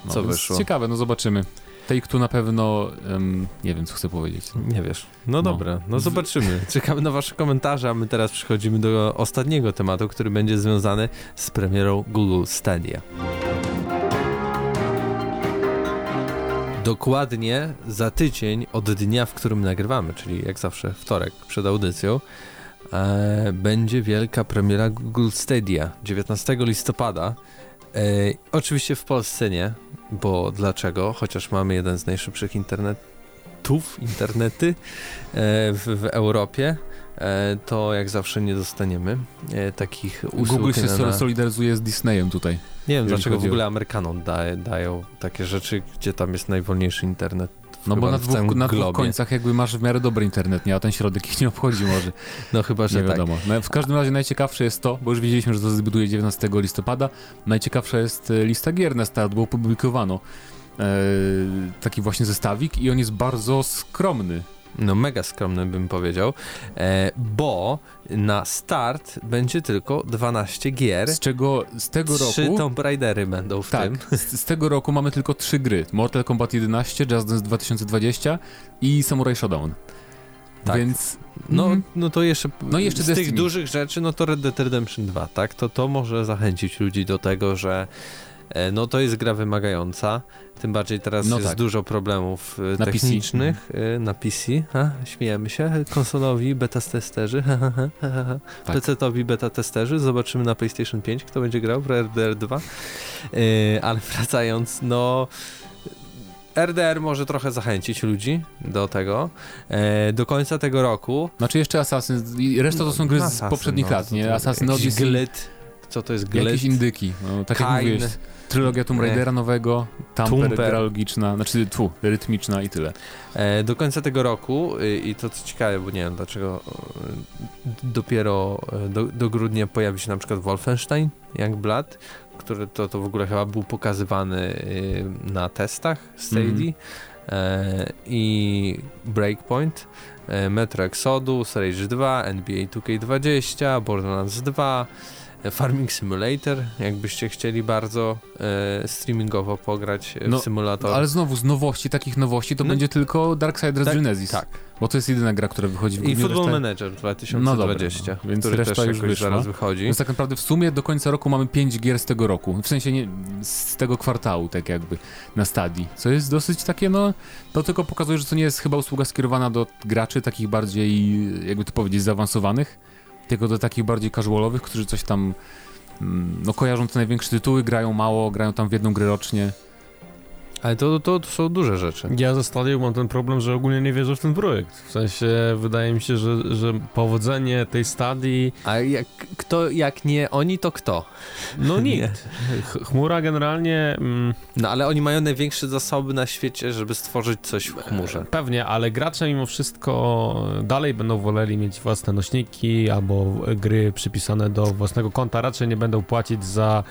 no, co wyszło. Ciekawe, no zobaczymy. Tej, kto na pewno, um, nie wiem, co chcę powiedzieć. Nie wiesz. No dobra, no, no zobaczymy. Czekamy na wasze komentarze, a my teraz przechodzimy do ostatniego tematu, który będzie związany z premierą Google Stadia. Dokładnie za tydzień od dnia, w którym nagrywamy, czyli jak zawsze wtorek przed audycją, e, będzie wielka premiera Google Stadia dziewiętnastego listopada. E, oczywiście w Polsce nie. Bo dlaczego? Chociaż mamy jeden z najszybszych internetów, internety w, w Europie, to jak zawsze nie dostaniemy takich usług. Google się na... solidaryzuje z Disneyem tutaj. Nie wiem, dlaczego w ogóle Amerykanom da, dają takie rzeczy, gdzie tam jest najwolniejszy internet. No bo na dwóch, na dwóch końcach jakby masz w miarę dobry internet, nie? A ten środek ich nie obchodzi może. No chyba, że nie wiadomo. Tak. No, w każdym razie najciekawsze jest to, bo już widzieliśmy, że to zdebiutuje dziewiętnastego listopada, najciekawsza jest lista gier na start, bo opublikowano e, taki właśnie zestawik i on jest bardzo skromny. No mega skromny bym powiedział, e, bo na start będzie tylko dwanaście gier. Z czego z tego roku... Trzy Tomb Raidery będą w tak, tym. Z, z tego roku mamy tylko trzy gry. Mortal Kombat jedenaście, Just Dance dwa tysiące dwadzieścia i Samurai Shodown. Tak. Więc... No, mm. no to jeszcze, no jeszcze z Destiny. Tych dużych rzeczy, no to Red Dead Redemption dwa, tak? To to może zachęcić ludzi do tego, że no to jest gra wymagająca, tym bardziej teraz no jest tak. dużo problemów na technicznych P C. Na P C, ha, śmiejemy się, konsolowi beta-testerzy, tak. P C-towi beta-testerzy, zobaczymy na PlayStation pięć, kto będzie grał w R D R dwa, yy, ale wracając, no... R D R może trochę zachęcić ludzi do tego, e, do końca tego roku. Znaczy jeszcze Assassin, reszta to są gry no, z Assassin, poprzednich no, lat, nie? Assassin Odyssey. co to jest Gled. Jakieś indyki. No, tak Kain, jak mówiłeś, trylogia Tomb Raidera nowego, Tamper trylogiczna, znaczy tfu, rytmiczna i tyle. E, do końca tego roku i, i to co ciekawe, bo nie wiem dlaczego dopiero do, do grudnia pojawi się na przykład Wolfenstein Youngblood, który to, to w ogóle chyba był pokazywany na testach Stadia mm-hmm. e, i Breakpoint, Metro Exodus, Rage dwa, N B A two K twenty, Borderlands dwa, Farming Simulator, jakbyście chcieli bardzo e, streamingowo pograć w no, symulator. Ale znowu z nowości, takich nowości to no, będzie tylko Darksiders tak, Genesis. Tak. Bo to jest jedyna gra, która wychodzi w grudniu. I Football reszta... Manager dwa tysiące dwudziesty, no dobra, no, który reszta też już jakoś zaraz wychodzi. Więc tak naprawdę w sumie do końca roku mamy pięć gier z tego roku, w sensie nie, z tego kwartału tak jakby na Stadii, co jest dosyć takie no, to tylko pokazuje, że to nie jest chyba usługa skierowana do graczy takich bardziej, jakby to powiedzieć, zaawansowanych, tylko do takich bardziej casualowych, którzy coś tam no, kojarzą te największe tytuły, grają mało, grają tam w jedną grę rocznie. Ale to, to, to są duże rzeczy. Ja ze Stadią mam ten problem, że ogólnie nie wierzę w ten projekt. W sensie wydaje mi się, że, że powodzenie tej Stadii... A jak, kto, jak nie oni, to kto? No nikt. Chmura generalnie... Mm... No ale oni mają największe zasoby na świecie, żeby stworzyć coś w chmurze. Pewnie, ale gracze mimo wszystko dalej będą woleli mieć własne nośniki albo gry przypisane do własnego konta. Raczej nie będą płacić za...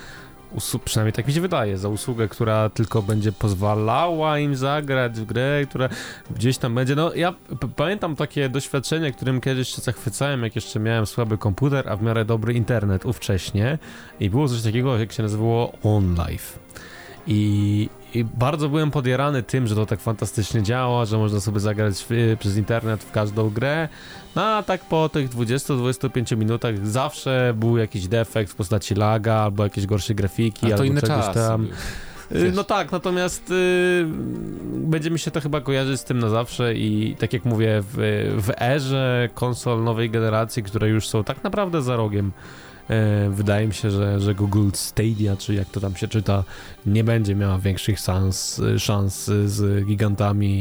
Usług, przynajmniej tak mi się wydaje, za usługę, która tylko będzie pozwalała im zagrać w grę, która gdzieś tam będzie, no ja p- pamiętam takie doświadczenie, którym kiedyś się zachwycałem, jak jeszcze miałem słaby komputer, a w miarę dobry internet ówcześnie i było coś takiego, jak się nazywało OnLive i, i bardzo byłem podjarany tym, że to tak fantastycznie działa, że można sobie zagrać w, przez internet w każdą grę. No a tak po tych dwudziestu do dwudziestu pięciu minutach zawsze był jakiś defekt w postaci laga, albo jakieś gorsze grafiki, a to albo inny czegoś czas. Tam. Wiesz. No tak, natomiast y, będzie mi się to chyba kojarzyć z tym na zawsze i tak jak mówię, w, w erze konsol nowej generacji, które już są tak naprawdę za rogiem, y, wydaje mi się, że, że Google Stadia, czy jak to tam się czyta, nie będzie miała większych szans, szans z gigantami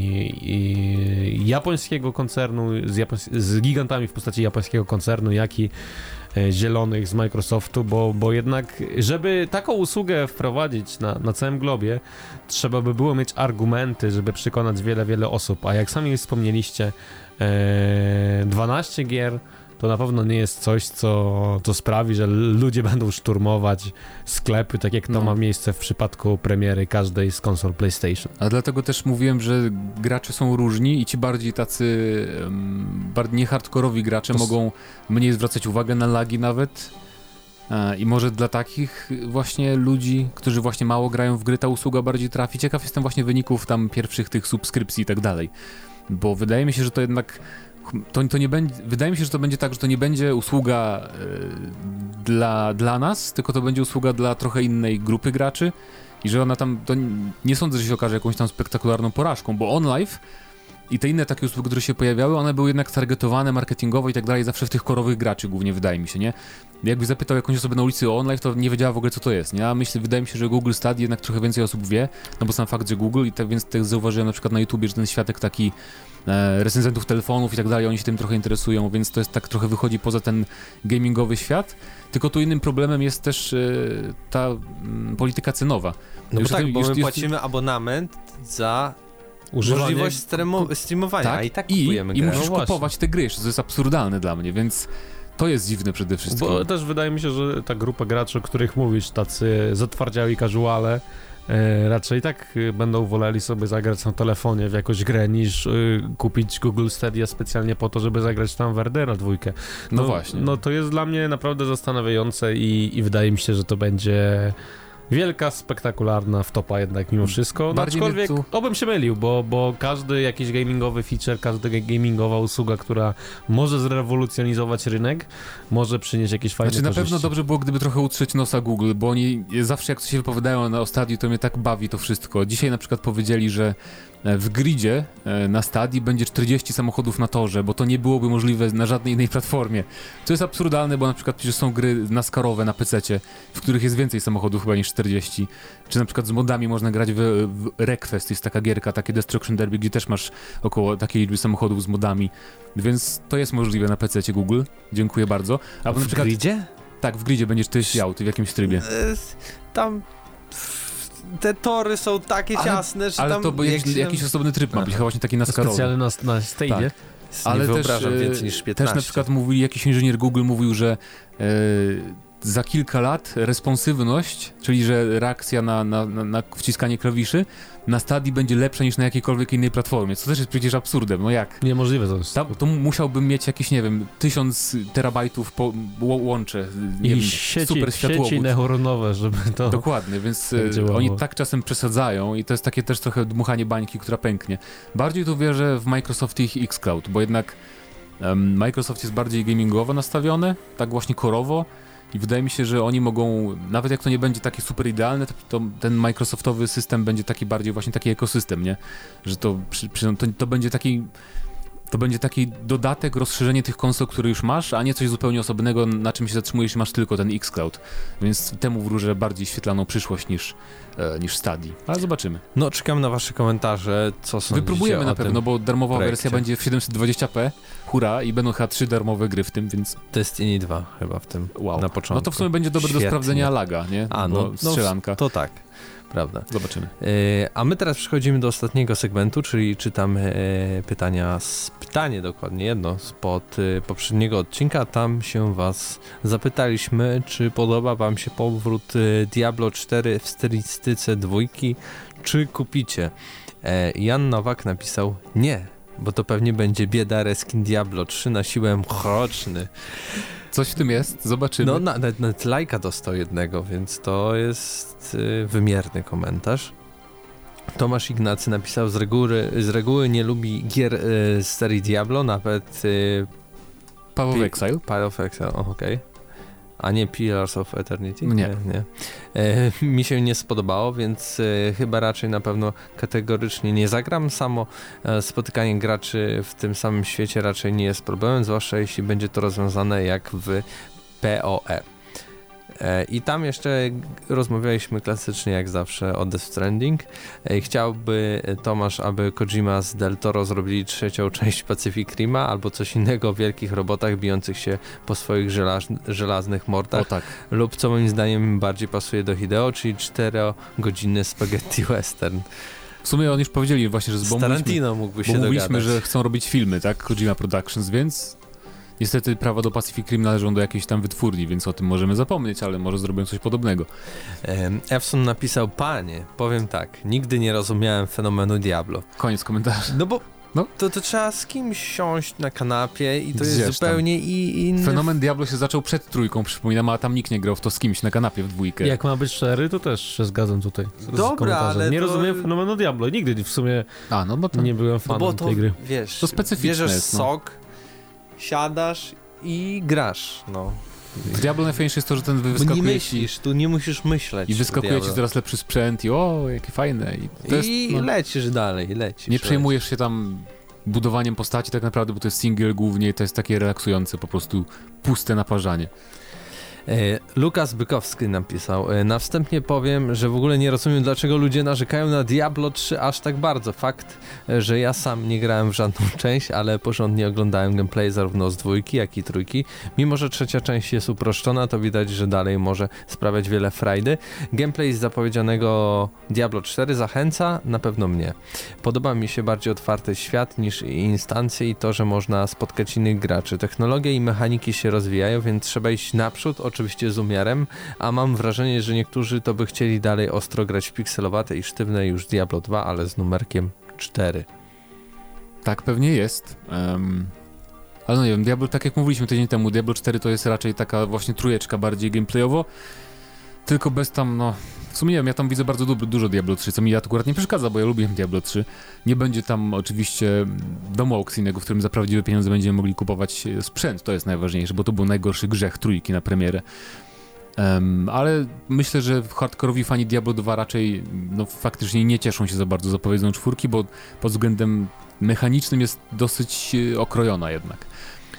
i japońskiego koncernu, z, japoń- z gigantami w postaci japońskiego koncernu, jak i zielonych z Microsoftu, bo, bo jednak, żeby taką usługę wprowadzić na, na całym globie, trzeba by było mieć argumenty, żeby przekonać wiele, wiele osób, a jak sami wspomnieliście, e, dwanaście gier to na pewno nie jest coś, co, co sprawi, że ludzie będą szturmować sklepy, tak jak to no. ma miejsce w przypadku premiery każdej z konsol PlayStation. A dlatego też mówiłem, że gracze są różni i ci bardziej tacy um, bardziej niehardkorowi gracze to mogą s- mniej zwracać uwagę na lagi nawet. I może dla takich właśnie ludzi, którzy właśnie mało grają w gry, ta usługa bardziej trafi. Ciekaw jestem właśnie wyników tam pierwszych tych subskrypcji i tak dalej. Bo wydaje mi się, że to jednak To, to nie będzie, wydaje mi się, że to będzie tak, że to nie będzie usługa y, dla, dla nas, tylko to będzie usługa dla trochę innej grupy graczy i że ona tam, to nie sądzę, że się okaże jakąś tam spektakularną porażką, bo OnLive i te inne takie usługi, które się pojawiały, one były jednak targetowane marketingowo i tak dalej, zawsze w tych korowych graczy głównie, wydaje mi się, nie? Jakby zapytał jakąś osobę na ulicy o OnLive, to nie wiedziała w ogóle, co to jest, nie? A myślę, wydaje mi się, że Google Stadia jednak trochę więcej osób wie, no bo sam fakt, że Google i tak więc tak zauważyłem na przykład na YouTubie, że ten światek taki e, recenzentów telefonów i tak dalej, oni się tym trochę interesują, więc to jest tak trochę wychodzi poza ten gamingowy świat, tylko tu innym problemem jest też e, ta m, polityka cenowa. No już bo tak, tym, bo już, my już, płacimy już... abonament za... Używanie... możliwość streamo- streamowania, tak? A i tak kupujemy I, i musisz no kupować te gry, co jest absurdalne dla mnie, więc to jest dziwne przede wszystkim. Bo też wydaje mi się, że ta grupa graczy, o których mówisz, tacy zatwardziali casuale, e, raczej tak będą woleli sobie zagrać na telefonie w jakąś grę, niż e, kupić Google Stadia specjalnie po to, żeby zagrać tam w Werdera dwójkę. No, no właśnie. No to jest dla mnie naprawdę zastanawiające i, i wydaje mi się, że to będzie... wielka, spektakularna wtopa jednak mimo wszystko, no, aczkolwiek tu... obym się mylił, bo, bo każdy jakiś gamingowy feature, każda gamingowa usługa, która może zrewolucjonizować rynek, może przynieść jakieś fajne znaczy, korzyści. Na pewno dobrze było, gdyby trochę utrzeć nosa Google, bo oni zawsze jak coś się wypowiadają na Stadii, to mnie tak bawi to wszystko. Dzisiaj na przykład powiedzieli, że w gridzie na Stadii będzie czterdzieści samochodów na torze, bo to nie byłoby możliwe na żadnej innej platformie. Co jest absurdalne, bo na przykład przecież są gry naskarowe na pececie, w których jest więcej samochodów chyba niż czterdzieści. Czy na przykład z modami można grać w, w Request, jest taka gierka, takie Destruction Derby, gdzie też masz około takiej liczby samochodów z modami. Więc to jest możliwe na pececie Google. Dziękuję bardzo. A w na przykład... gridzie? Tak, w gridzie będziesz ty siał, ty w jakimś trybie. Tam... Te tory są takie ale, ciasne, że ale tam... Ale to jak jak jakiś tam... osobny tryb ma być, chyba właśnie taki naskarowy. Specjalny na, na stadzie. Tak. Ale też, też na przykład mówili, jakiś inżynier Google mówił, że e, za kilka lat responsywność, czyli że reakcja na, na, na, na wciskanie klawiszy na Stadii będzie lepsza niż na jakiejkolwiek innej platformie, co też jest przecież absurdem, no jak? Niemożliwe to jest. Ta, to musiałbym mieć jakieś, nie wiem, tysiąc terabajtów po, łącze, nie I wiem, sieci, super światłowód. I sieci neuronowe, żeby to... Dokładnie, więc oni tak czasem przesadzają i to jest takie też trochę dmuchanie bańki, która pęknie. Bardziej tu wierzę w Microsoft i ich xCloud, bo jednak um, Microsoft jest bardziej gamingowo nastawiony, tak właśnie korowo. I wydaje mi się, że oni mogą, nawet jak to nie będzie takie super idealne, to, to ten Microsoftowy system będzie taki bardziej właśnie taki ekosystem, nie? Że to, przy, przy, to, to będzie taki to będzie taki dodatek, rozszerzenie tych konsol, które już masz, a nie coś zupełnie osobnego, na czym się zatrzymujesz, masz tylko ten xCloud. Więc temu wróżę bardziej świetlaną przyszłość niż, e, niż Stadii. Ale zobaczymy. No, czekam na wasze komentarze, co sądzicie. Wypróbujemy na pewno, bo darmowa projekcie. Wersja będzie w siedemset dwadzieścia p, hura, i będą chyba trzy darmowe gry w tym, więc... Destiny dwa chyba w tym, wow. Na początku. No to w sumie będzie dobre Świetnie. Do sprawdzenia laga, nie? A, no, no strzelanka. To tak. Prawda. Zobaczymy. E, a my teraz przechodzimy do ostatniego segmentu, czyli czytamy e, pytania, z, pytanie dokładnie jedno spod e, poprzedniego odcinka. Tam się was zapytaliśmy, czy podoba wam się powrót e, Diablo cztery w stylistyce dwójki, czy kupicie. E, Jan Nowak napisał nie, bo to pewnie będzie bieda reskin Diablo trzy na siłę mroczny. Coś w tym jest, zobaczymy. No, nawet, nawet lajka dostał jednego, więc to jest y, wymierny komentarz. Tomasz Ignacy napisał, z reguły, z reguły nie lubi gier y, z serii Diablo, nawet... Y, Path of Exile? Path of Exile, okej. Okay. A nie Pillars of Eternity? Nie. nie, nie. E, mi się nie spodobało, więc e, chyba raczej na pewno kategorycznie nie zagram. Samo e, spotykanie graczy w tym samym świecie raczej nie jest problemem, zwłaszcza jeśli będzie to rozwiązane jak w P O E. E, I tam jeszcze rozmawialiśmy klasycznie jak zawsze o Death Stranding. E, chciałby Tomasz, aby Kojima z Del Toro zrobili trzecią część Pacific Rima albo coś innego o wielkich robotach bijących się po swoich żela- żelaznych mordach. O, tak. Lub co moim zdaniem bardziej pasuje do Hideo, czyli czterogodzinny spaghetti western. W sumie oni już powiedzieli właśnie, że z bombą Tarantino mógłby się dogadać. Mówiliśmy, że chcą robić filmy, tak? Kojima Productions, więc... Niestety prawa do Pacific Rim należą do jakiejś tam wytwórni, więc o tym możemy zapomnieć, ale może zrobią coś podobnego. Efson napisał, panie, powiem tak, nigdy nie rozumiałem fenomenu Diablo. Koniec komentarzy. No bo no. To, to trzeba z kimś siąść na kanapie i to Gdzieś jest zupełnie i, inny... Fenomen Diablo się zaczął przed trójką, przypominam, a tam nikt nie grał w to z kimś na kanapie w dwójkę. Jak ma być cztery, to też się zgadzam tutaj. Dobra, ale Nie to... rozumiem fenomenu Diablo, nigdy w sumie a, no bo to... nie byłem fanem no bo to, tej gry. Wiesz, to specyficzne bierzesz jest, no. sok... Siadasz i grasz, no. W Diablo najfajniejsze jest to, że ten wyskakuje nie myślisz, ci... tu nie musisz myśleć. I wyskakuje ci coraz lepszy sprzęt i o, jakie fajne. I, jest, I no, lecisz dalej, lecisz. Nie przejmujesz lecisz. się tam budowaniem postaci tak naprawdę, bo to jest single głównie i to jest takie relaksujące, po prostu puste naparzanie. Lukas Bykowski napisał, na wstępie powiem, że w ogóle nie rozumiem, dlaczego ludzie narzekają na Diablo trzy aż tak bardzo. Fakt, że ja sam nie grałem w żadną część, ale porządnie oglądałem gameplay zarówno z dwójki, jak i trójki. Mimo, że trzecia część jest uproszczona, to widać, że dalej może sprawiać wiele frajdy. Gameplay z zapowiedzianego Diablo cztery zachęca, na pewno mnie. Podoba mi się bardziej otwarty świat niż instancje i to, że można spotkać innych graczy. Technologie i mechaniki się rozwijają, więc trzeba iść naprzód, oczywiście z umiarem, a mam wrażenie, że niektórzy to by chcieli dalej ostro grać w pikselowate i sztywne już Diablo dwa, ale z numerkiem cztery. Tak pewnie jest. Um, ale no nie wiem, Diablo, tak jak mówiliśmy tydzień temu, Diablo cztery to jest raczej taka właśnie trójeczka bardziej gameplayowo, tylko bez tam, no... W sumie nie wiem, ja tam widzę bardzo du- dużo Diablo trzy, co mi akurat nie przeszkadza, bo ja lubię Diablo trzy. Nie będzie tam oczywiście domu aukcyjnego, w którym za prawdziwe pieniądze będziemy mogli kupować sprzęt, to jest najważniejsze, bo to był najgorszy grzech trójki na premierę. Um, ale myślę, że hardkorowi fani Diablo dwa raczej no, faktycznie nie cieszą się za bardzo zapowiedzią czwórki, bo pod względem mechanicznym jest dosyć okrojona jednak.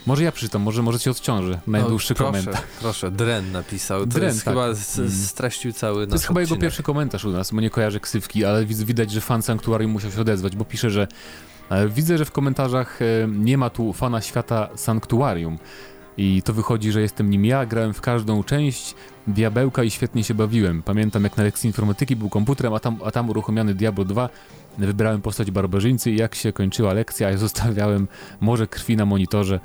Może ja przeczytam, może, może cię odciążę. Najdłuższy no, proszę, komentarz. Proszę, Dren napisał. To Dren, jest tak. chyba z, z, straścił cały nasz To jest chyba odcinek. Jego pierwszy komentarz u nas, bo nie kojarzę ksywki, ale widać, że fan Sanktuarium musiał się odezwać, bo pisze, że widzę, że w komentarzach nie ma tu fana świata Sanktuarium. I to wychodzi, że jestem nim ja, grałem w każdą część Diabełka i świetnie się bawiłem. Pamiętam, jak na lekcji informatyki był komputerem, a tam, a tam uruchomiony Diablo dwa. Wybrałem postać barbarzyńcy i jak się kończyła lekcja, ja zostawiałem morze krwi na monitorze.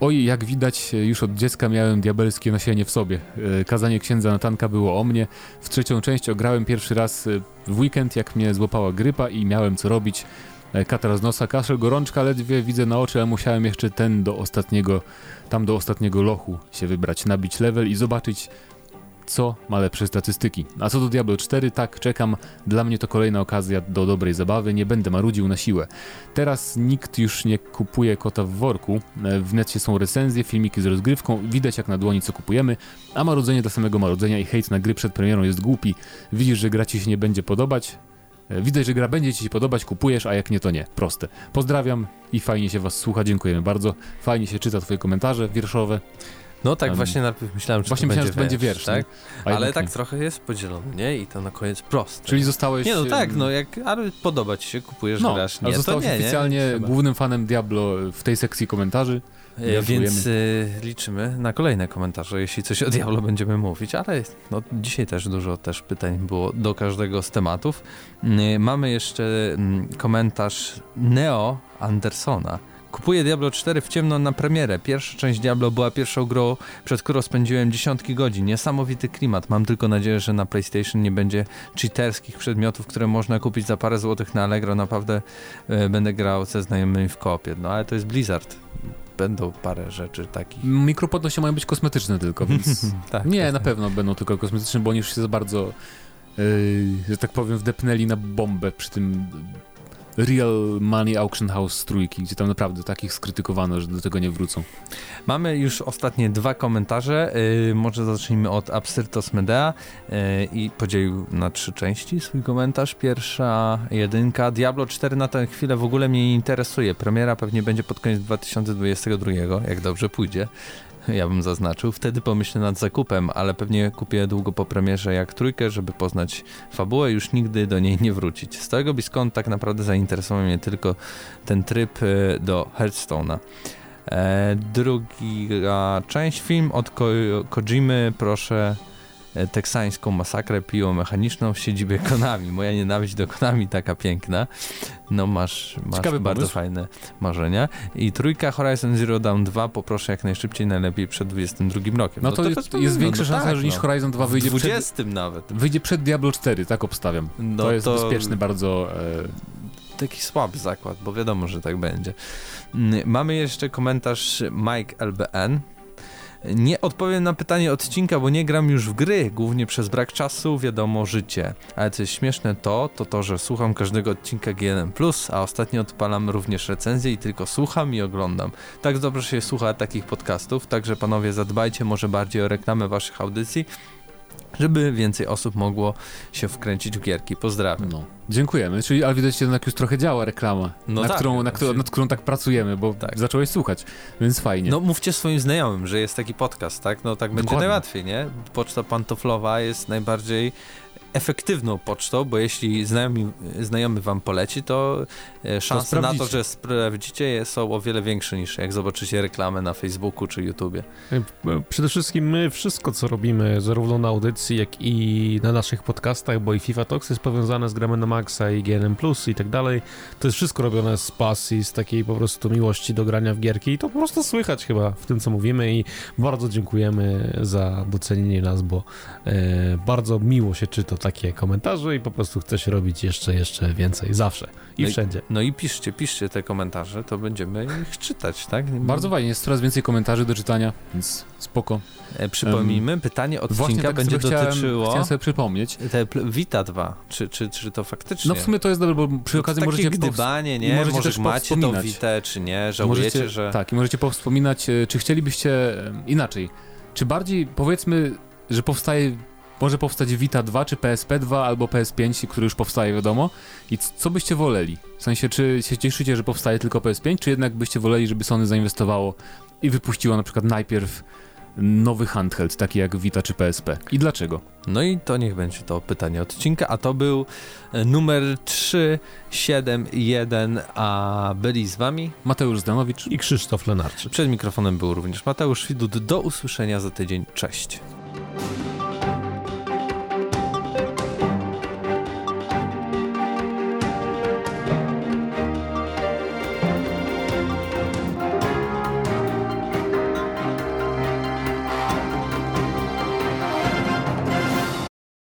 Oj, jak widać, już od dziecka miałem diabelskie nasienie w sobie. Kazanie księdza Natanka było o mnie. W trzecią część ograłem pierwszy raz w weekend, jak mnie złapała grypa i miałem co robić. Katar z nosa, kaszel, gorączka, ledwie widzę na oczy, a musiałem jeszcze ten do ostatniego, tam do ostatniego lochu się wybrać, nabić level i zobaczyć, co ma lepsze statystyki. A co do Diablo cztery, tak, czekam, dla mnie to kolejna okazja do dobrej zabawy, nie będę marudził na siłę. Teraz nikt już nie kupuje kota w worku, w necie są recenzje, filmiki z rozgrywką, widać jak na dłoni co kupujemy, a marudzenie dla samego marudzenia i hejt na gry przed premierą jest głupi. Widzisz, że gra ci się nie będzie podobać? Widać, że gra będzie ci się podobać, kupujesz, a jak nie, to nie. Proste. Pozdrawiam i fajnie się was słucha, dziękujemy bardzo. Fajnie się czyta twoje komentarze wierszowe. No tak, um, właśnie najpierw myślałem, że właśnie to myślałem, będzie, że wiersz, to będzie wiersz, tak? Ale tak nie. Trochę jest podzielony, nie? I to na koniec proste. Czyli zostałeś... Nie, no tak, no jak ale podoba ci się, kupujesz, no, grasz, nie, ale zostałeś to nie, oficjalnie nie, głównym fanem Diablo w tej sekcji komentarzy. E, więc y, liczymy na kolejne komentarze, jeśli coś o Diablo będziemy mówić, ale no, dzisiaj też dużo też pytań było do każdego z tematów. Y, mamy jeszcze y, komentarz Neo Andersona. Kupuję Diablo cztery w ciemno na premierę. Pierwsza część Diablo była pierwszą grą, przed którą spędziłem dziesiątki godzin. Niesamowity klimat. Mam tylko nadzieję, że na PlayStation nie będzie cheaterskich przedmiotów, które można kupić za parę złotych na Allegro. Naprawdę e, będę grał ze znajomymi w kopie. No ale to jest Blizzard. Będą parę rzeczy takich. Mikropłatności mają być kosmetyczne tylko, więc... tak, nie, tak, na tak. pewno będą tylko kosmetyczne, bo oni już się za bardzo, yy, że tak powiem, wdepnęli na bombę przy tym... Real Money Auction House z trójki, gdzie tam naprawdę takich skrytykowano, że do tego nie wrócą. Mamy już ostatnie dwa komentarze. Yy, może zacznijmy od Absyrtos Medea yy, i podzielił na trzy części swój komentarz. Pierwsza jedynka. Diablo cztery na tę chwilę w ogóle mnie nie interesuje. Premiera pewnie będzie pod koniec dwa tysiące dwudziestego drugiego, jak dobrze pójdzie. Ja bym zaznaczył. Wtedy pomyślę nad zakupem, ale pewnie kupię długo po premierze jak trójkę, żeby poznać fabułę, już nigdy do niej nie wrócić. Z tego biskąd tak naprawdę zainteresował mnie tylko ten tryb do Hearthstone'a. Eee, druga część, film od Ko- Kojimy, proszę... teksańską masakrę piłomechaniczną w siedzibie Konami. Moja nienawiść do Konami taka piękna. No masz, masz bardzo pomysł. Fajne marzenia. I trójka Horizon Zero Dawn dwa poproszę jak najszybciej, najlepiej przed dwudziestym drugim rokiem. No to, to jest, jest większa no, szansa, tak, że niż Horizon dwa wyjdzie dwudziestym przed... nawet. Wyjdzie przed Diablo cztery, tak obstawiam. No to jest to... bezpieczny bardzo... E... taki słaby zakład, bo wiadomo, że tak będzie. Mamy jeszcze komentarz Mike L B N. Nie odpowiem na pytanie odcinka, bo nie gram już w gry, głównie przez brak czasu, wiadomo, życie. Ale co jest śmieszne to, to to, że słucham każdego odcinka G N M Plus, a ostatnio odpalam również recenzję i tylko słucham i oglądam. Tak dobrze się słucha takich podcastów, także panowie zadbajcie może bardziej o reklamę waszych audycji, żeby więcej osób mogło się wkręcić w gierki. Pozdrawiam. No. Dziękujemy, czyli ale widać, że jednak już trochę działa reklama, no na tak, którą, na którą, nad którą tak pracujemy, bo tak. Zacząłeś słuchać, więc fajnie. No mówcie swoim znajomym, że jest taki podcast, tak? No tak będzie najłatwiej, nie? Poczta pantoflowa jest najbardziej efektywną pocztą, bo jeśli znajomi, znajomy wam poleci, to szanse to na to, że sprawdzicie, są o wiele większe niż jak zobaczycie reklamę na Facebooku czy YouTubie. Przede wszystkim my wszystko, co robimy, zarówno na audycji, jak i na naszych podcastach, bo i FIFA Talks jest powiązane z gramy na maxa i G N M Plus i tak dalej, to jest wszystko robione z pasji, z takiej po prostu miłości do grania w gierki i to po prostu słychać chyba w tym, co mówimy i bardzo dziękujemy za docenienie nas, bo e, bardzo miło się czyta takie komentarze i po prostu chcesz robić jeszcze, jeszcze więcej, zawsze i no wszędzie. I, no i piszcie, piszcie te komentarze, to będziemy ich czytać, tak? Bardzo fajnie, jest coraz więcej komentarzy do czytania, więc spoko. E, przypomnijmy, um, pytanie odcinka tak będzie chciałem, dotyczyło... Chciałem sobie przypomnieć. Te Vita dwa, czy, czy, czy to faktycznie... No w sumie to jest dobre, bo przy okazji to możecie... gdybanie, nie? Możecie Może też macie tą Vitę, czy nie? Żałujecie, możecie, że... Tak, i możecie powspominać, czy chcielibyście inaczej. Czy bardziej, powiedzmy, że powstaje... Może powstać Vita dwa, czy P S P dwa, albo P S pięć, który już powstaje, wiadomo. I co byście woleli? W sensie, czy się cieszycie, że powstaje tylko P S pięć, czy jednak byście woleli, żeby Sony zainwestowało i wypuściło na przykład najpierw nowy handheld, taki jak Vita czy P S P. I dlaczego? No i to niech będzie to pytanie odcinka, a to był numer trzysta siedemdziesiąt jeden, a byli z wami Mateusz Zdenowicz i Krzysztof Lenarczyk. Przed mikrofonem był również Mateusz Widut. Do usłyszenia za tydzień. Cześć.